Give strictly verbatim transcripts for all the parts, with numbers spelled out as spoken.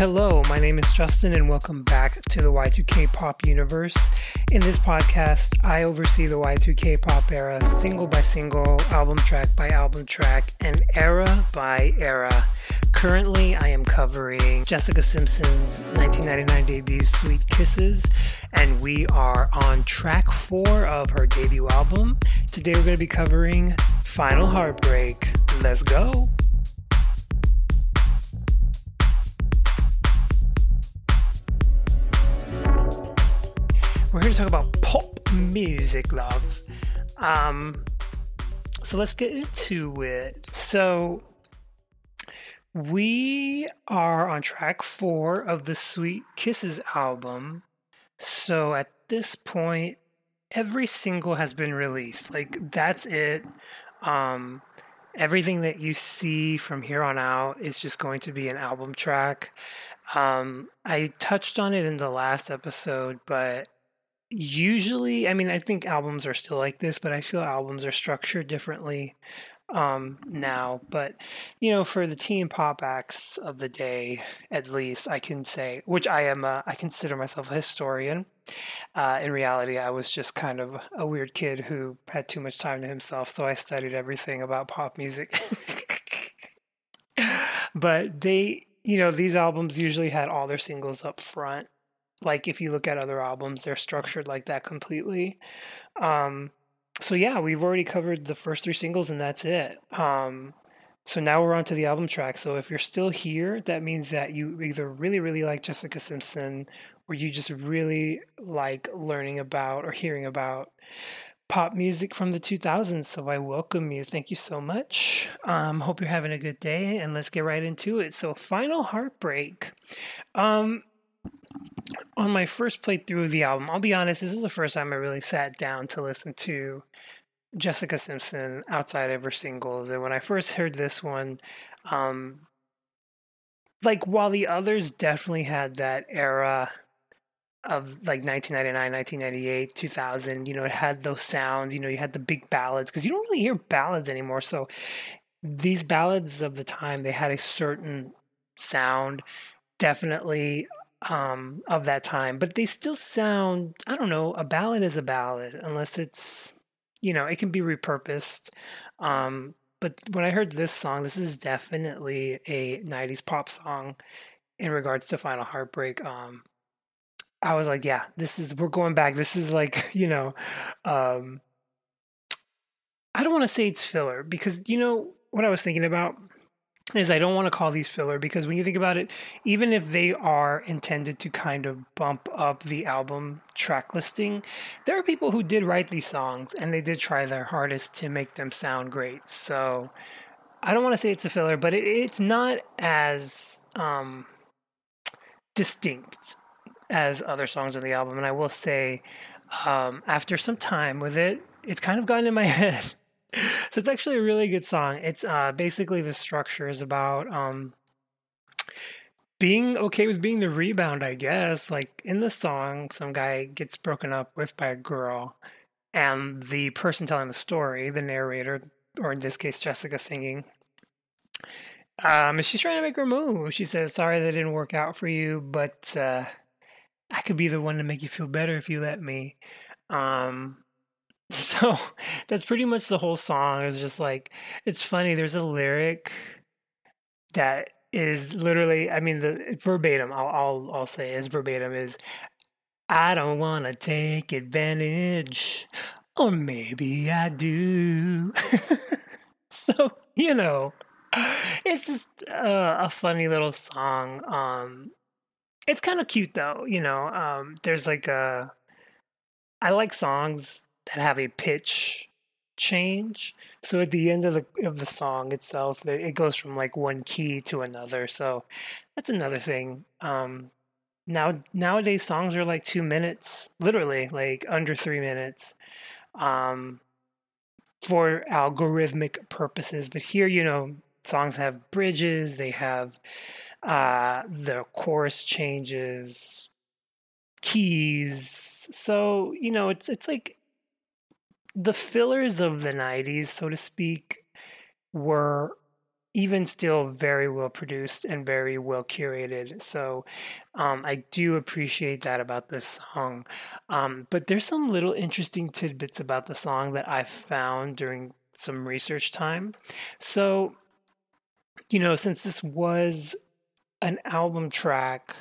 Hello, my name is Justin and welcome back to the Y two K Pop Universe. In this podcast, I oversee the Y two K Pop era single by single, album track by album track, and era by era. Currently, I am covering Jessica Simpson's nineteen ninety-nine debut, Sweet Kisses, and we are on track four of her debut album. Today, we're going to be covering Final Heartbreak. Let's go! We're here to talk about pop music, love. Um, so let's get into it. So we are on track four of the Sweet Kisses album. So at this point, every single has been released. Like, that's it. Um, everything that you see from here on out is just going to be an album track. Um, I touched on it in the last episode, but usually, I mean, I think albums are still like this, but I feel albums are structured differently um, now. But, you know, for the teen pop acts of the day, at least, I can say, which I am, a, I consider myself a historian. Uh, in reality, I was just kind of a weird kid who had too much time to himself, so I studied everything about pop music. But they, you know, these albums usually had all their singles up front. Like, if you look at other albums, they're structured like that completely. Um, so, yeah, we've already covered the first three singles, and that's it. Um, so now we're on to the album track. So if you're still here, that means that you either really, really like Jessica Simpson, or you just really like learning about or hearing about pop music from the two thousands. So I welcome you. Thank you so much. Um, hope you're having a good day, and let's get right into it. So Final Heartbreak. Um... On my first playthrough of the album, I'll be honest, this is the first time I really sat down to listen to Jessica Simpson outside of her singles. And when I first heard this one, um, like, while the others definitely had that era of, like, nineteen ninety-nine, nineteen ninety-eight, two thousand, you know, it had those sounds, you know, you had the big ballads, because you don't really hear ballads anymore. So these ballads of the time, they had a certain sound, definitely um of that time, but they still sound, I don't know, a ballad is a ballad unless it's, you know, it can be repurposed. Um but when I heard this song, this is definitely a nineties pop song in regards to Final Heartbreak. um I was like, yeah, this is, we're going back. This is like, you know, um I don't want to say it's filler, because, you know, what I was thinking about is I don't want to call these filler, because when you think about it, even if they are intended to kind of bump up the album track listing, there are people who did write these songs and they did try their hardest to make them sound great. So I don't want to say it's a filler, but it, it's not as um, distinct as other songs on the album. And I will say, um, after some time with it, it's kind of gotten in my head. So it's actually a really good song. It's uh, basically, the structure is about um, being okay with being the rebound, I guess. Like, in the song, some guy gets broken up with by a girl, and the person telling the story, the narrator, or in this case, Jessica singing, um, and she's trying to make her move. She says, sorry that didn't work out for you, but uh, I could be the one to make you feel better if you let me. Um... So that's pretty much the whole song. It's just like, it's funny. There's a lyric that is literally, I mean, the verbatim, I'll I'll, I'll say is verbatim is, I don't want to take advantage, or maybe I do. So, you know, it's just uh, a funny little song. Um, it's kind of cute though. You know, um, there's like a, I like songs that have a pitch change. So at the end of the of the song itself, it goes from like one key to another. So that's another thing. Um, now nowadays songs are like two minutes, literally, like under three minutes, um, for algorithmic purposes. But here, you know, songs have bridges. They have uh, the chorus changes, keys. So, you know, it's it's like, the fillers of the nineties, so to speak, were even still very well produced and very well curated. So um, I do appreciate that about this song. Um, but there's some little interesting tidbits about the song that I found during some research time. So, you know, since this was an album track,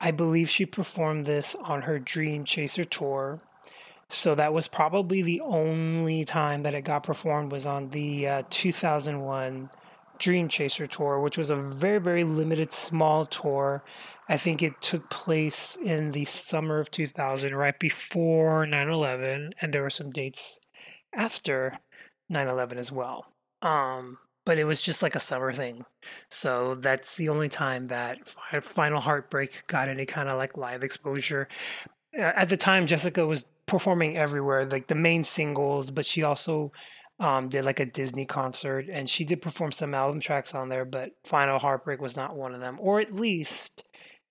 I believe she performed this on her Dream Chaser tour. So that was probably the only time that it got performed, was on the uh, two thousand one Dream Chaser tour, which was a very, very limited, small tour. I think it took place in the summer of two thousand, right before nine eleven, and there were some dates after nine eleven as well. Um, but it was just like a summer thing. So that's the only time that Final Heartbreak got any kind of like live exposure. At the time, Jessica was performing everywhere, like the main singles, but she also um, did like a Disney concert, and she did perform some album tracks on there, but Final Heartbreak was not one of them, or at least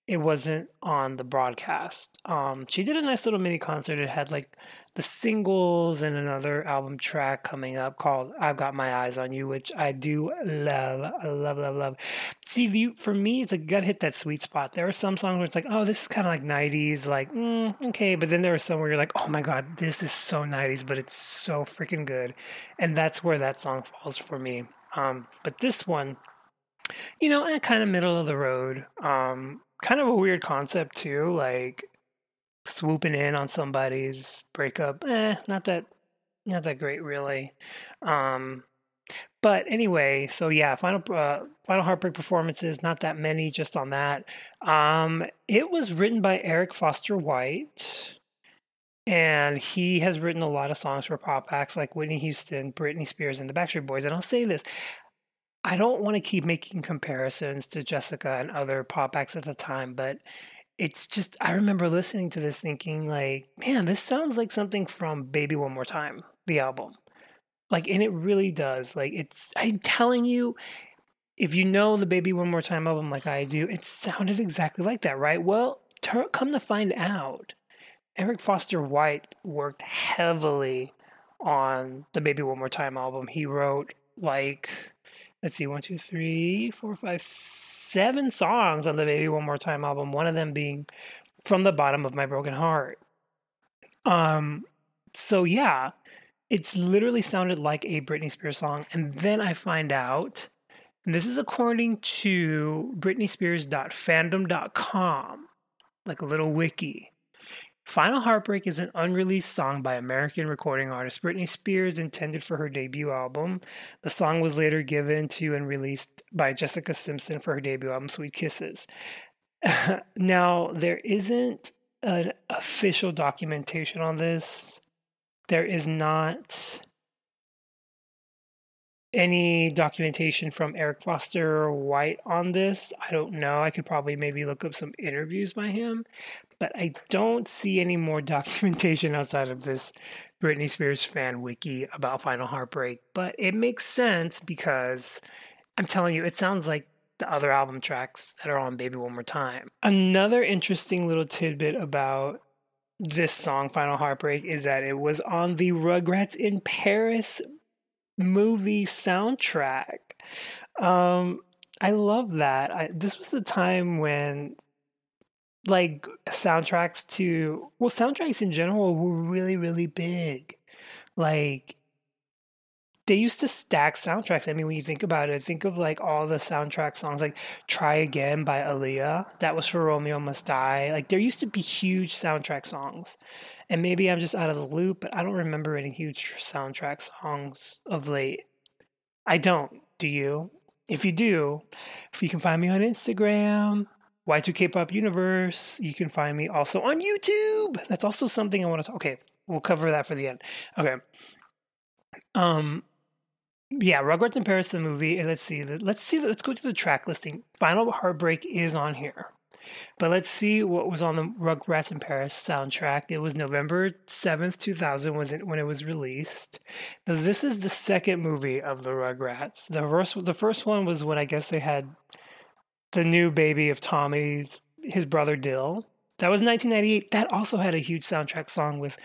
it wasn't on the broadcast. Um, she did a nice little mini concert. It had like the singles and another album track coming up called I've Got My Eyes on You, which I do love, love, love, love. See, the, for me, it's like, got to hit that sweet spot. There are some songs where it's like, oh, this is kind of like nineties, like, mm, okay. But then there are some where you're like, oh my God, this is so nineties, but it's so freaking good. And that's where that song falls for me. Um, but this one, you know, kind of middle of the road. Um, kind of a weird concept too, like swooping in on somebody's breakup. Eh, not that, not that great really. Um, but anyway, so yeah, final uh, Final Heartbreak performances, not that many, just on that. Um, it was written by Eric Foster White, and he has written a lot of songs for pop acts like Whitney Houston, Britney Spears, and the Backstreet Boys. And I'll say this, I don't want to keep making comparisons to Jessica and other pop acts at the time, but it's just, I remember listening to this thinking like, man, this sounds like something from Baby One More Time, the album. Like, and it really does. Like, it's, I'm telling you, if you know the Baby One More Time album like I do, it sounded exactly like that, right? Well, ter- come to find out, Eric Foster White worked heavily on the Baby One More Time album. He wrote like... Let's see, one, two, three, four, five, seven songs on the Baby One More Time album, one of them being From the Bottom of My Broken Heart. Um, so yeah, it's literally sounded like a Britney Spears song. And then I find out, and this is according to Britney Spears dot fandom dot com, like a little wiki. Final Heartbreak is an unreleased song by American recording artist Britney Spears, intended for her debut album. The song was later given to and released by Jessica Simpson for her debut album, Sweet Kisses. Now, there isn't an official documentation on this. There is not any documentation from Eric Foster White on this. I don't know. I could probably maybe look up some interviews by him. But I don't see any more documentation outside of this Britney Spears fan wiki about Final Heartbreak. But it makes sense because I'm telling you, it sounds like the other album tracks that are on Baby One More Time. Another interesting little tidbit about this song, Final Heartbreak, is that it was on the Rugrats in Paris movie soundtrack. Um, I love that. I, this was the time when... like soundtracks to, well, soundtracks in general were really, really big. Like, they used to stack soundtracks. I mean, when you think about it, think of like all the soundtrack songs, like Try Again by Aaliyah. That was for Romeo Must Die. Like, there used to be huge soundtrack songs. And maybe I'm just out of the loop, but I don't remember any huge soundtrack songs of late. I don't. Do you? If you do, if you can find me on Instagram... Y two K Pop Universe. You can find me also on YouTube. That's also something I want to talk. Okay, we'll cover that for the end. Okay. Um, yeah, Rugrats in Paris, the movie. Let's see. Let's see. Let's go to the track listing. Final Heartbreak is on here, but let's see what was on the Rugrats in Paris soundtrack. It was November seventh, two thousand, was it when it was released? Now, this is the second movie of the Rugrats. The first, the first one was when I guess they had the new baby of Tommy, his brother Dill. That was nineteen ninety-eight. That also had a huge soundtrack song with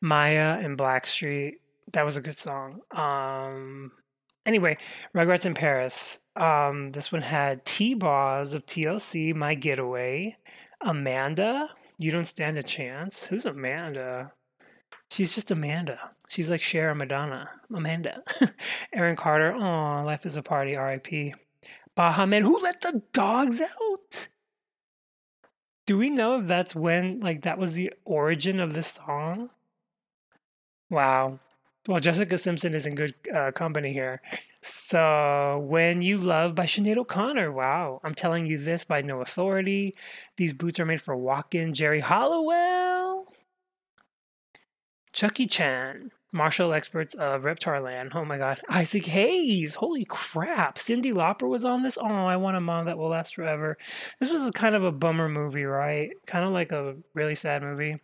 Maya and Blackstreet. That was a good song. Um, anyway, Rugrats in Paris. Um, this one had T-Boz of T L C, My Getaway. Amanda, You Don't Stand a Chance. Who's Amanda? She's just Amanda. She's like Cher and Madonna. Amanda. Aaron Carter. Aw, Life is a Party, R I P Baja Men. Who let the dogs out? Do we know if that's when, like, that was the origin of this song? Wow. Well, Jessica Simpson is in good uh, company here. So, When You Love by Sinead O'Connor. Wow. I'm Telling You This by No Authority. These Boots Are Made for Walking. Jerry Halliwell. Chucky Chan, Martial Experts of Reptarland. Oh my God. Isaac Hayes. Holy crap. Cindy Lauper was on this. Oh, I Want a Mom That Will Last Forever. This was kind of a bummer movie, right? Kind of like a really sad movie.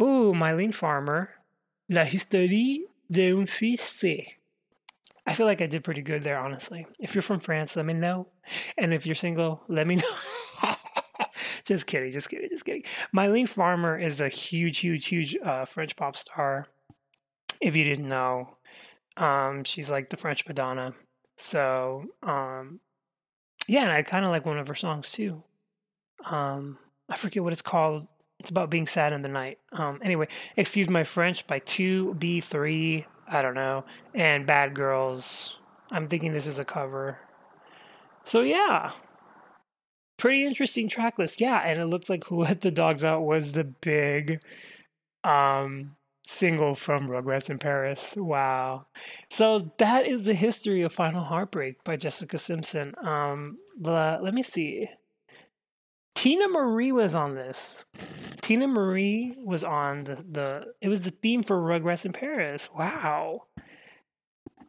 Ooh, Mylene Farmer. La Historie d'un Fils. I feel like I did pretty good there, honestly. If you're from France, let me know. And if you're single, let me know. Just kidding, just kidding, just kidding. Mylene Farmer is a huge, huge, huge uh, French pop star. If you didn't know, um, she's like the French Madonna. So, um, yeah, and I kind of like one of her songs too. Um, I forget what it's called. It's about being sad in the night. Um, anyway, Excuse My French by two B three, I don't know, and Bad Girls. I'm thinking this is a cover. So, yeah. Pretty interesting track list. Yeah, and it looks like Who Let the Dogs Out was the big um, single from Rugrats in Paris. Wow. So that is the history of Final Heartbreak by Jessica Simpson. Um, the, let me see. Tina Marie was on this. Tina Marie was on the, the... It was the theme for Rugrats in Paris. Wow.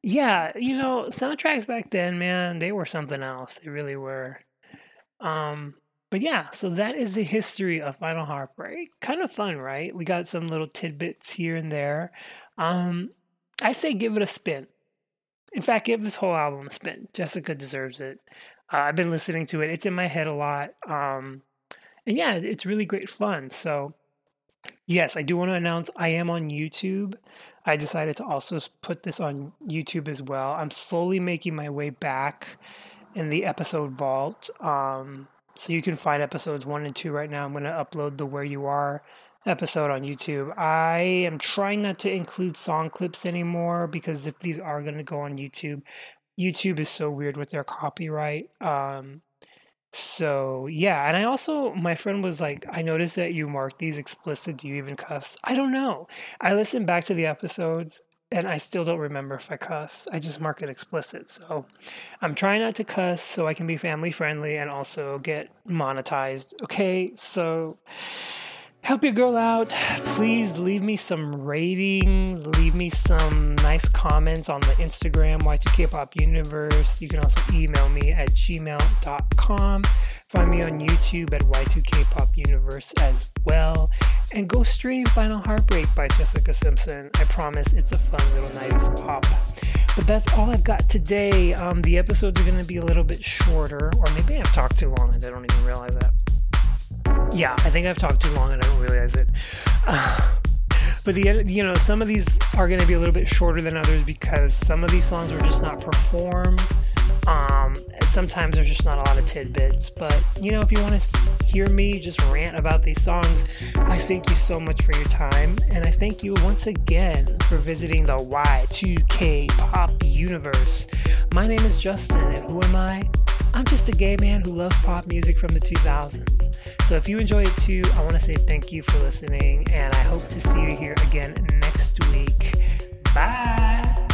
Yeah, you know, soundtracks back then, man, they were something else. They really were. Um, but yeah, so that is the history of Final Heartbreak. Kind of fun, right? We got some little tidbits here and there. Um, I say give it a spin. In fact, give this whole album a spin. Jessica deserves it. Uh, I've been listening to it. It's in my head a lot. Um, and yeah, it's really great fun. So yes, I do want to announce I am on YouTube. I decided to also put this on YouTube as well. I'm slowly making my way back in the episode vault. Um, so you can find episodes one and two right now. I'm going to upload the Where You Are episode on YouTube. I am trying not to include song clips anymore because if these are going to go on YouTube, YouTube is so weird with their copyright. Um, so, yeah. And I also, my friend was like, I noticed that you marked these explicit. Do you even cuss? I don't know. I listened back to the episodes and I still don't remember if I cuss. I just mark it explicit. So I'm trying not to cuss so I can be family friendly and also get monetized. Okay, so help your girl out. Please leave me some ratings. Leave me some nice comments on the Instagram, Y two K Pop Universe. You can also email me at gmail dot com. Find me on YouTube at Y two K Pop Universe as well. And go stream Final Heartbreak by Jessica Simpson. I promise it's a fun little night's pop. But that's all I've got today. Um, the episodes are going to be a little bit shorter. Or maybe I've talked too long and I don't even realize that. Yeah, I think I've talked too long and I don't realize it. Uh, but, the you know, some of these are going to be a little bit shorter than others because some of these songs were just not performed. Um, sometimes there's just not a lot of tidbits. But, you know, if you want to hear me just rant about these songs, I thank you so much for your time. And I thank you once again for visiting the Y two K Pop Universe. My name is Justin, and who am I? I'm just a gay man who loves pop music from the two thousands. So if you enjoy it too, I want to say thank you for listening, and I hope to see you here again next week. Bye!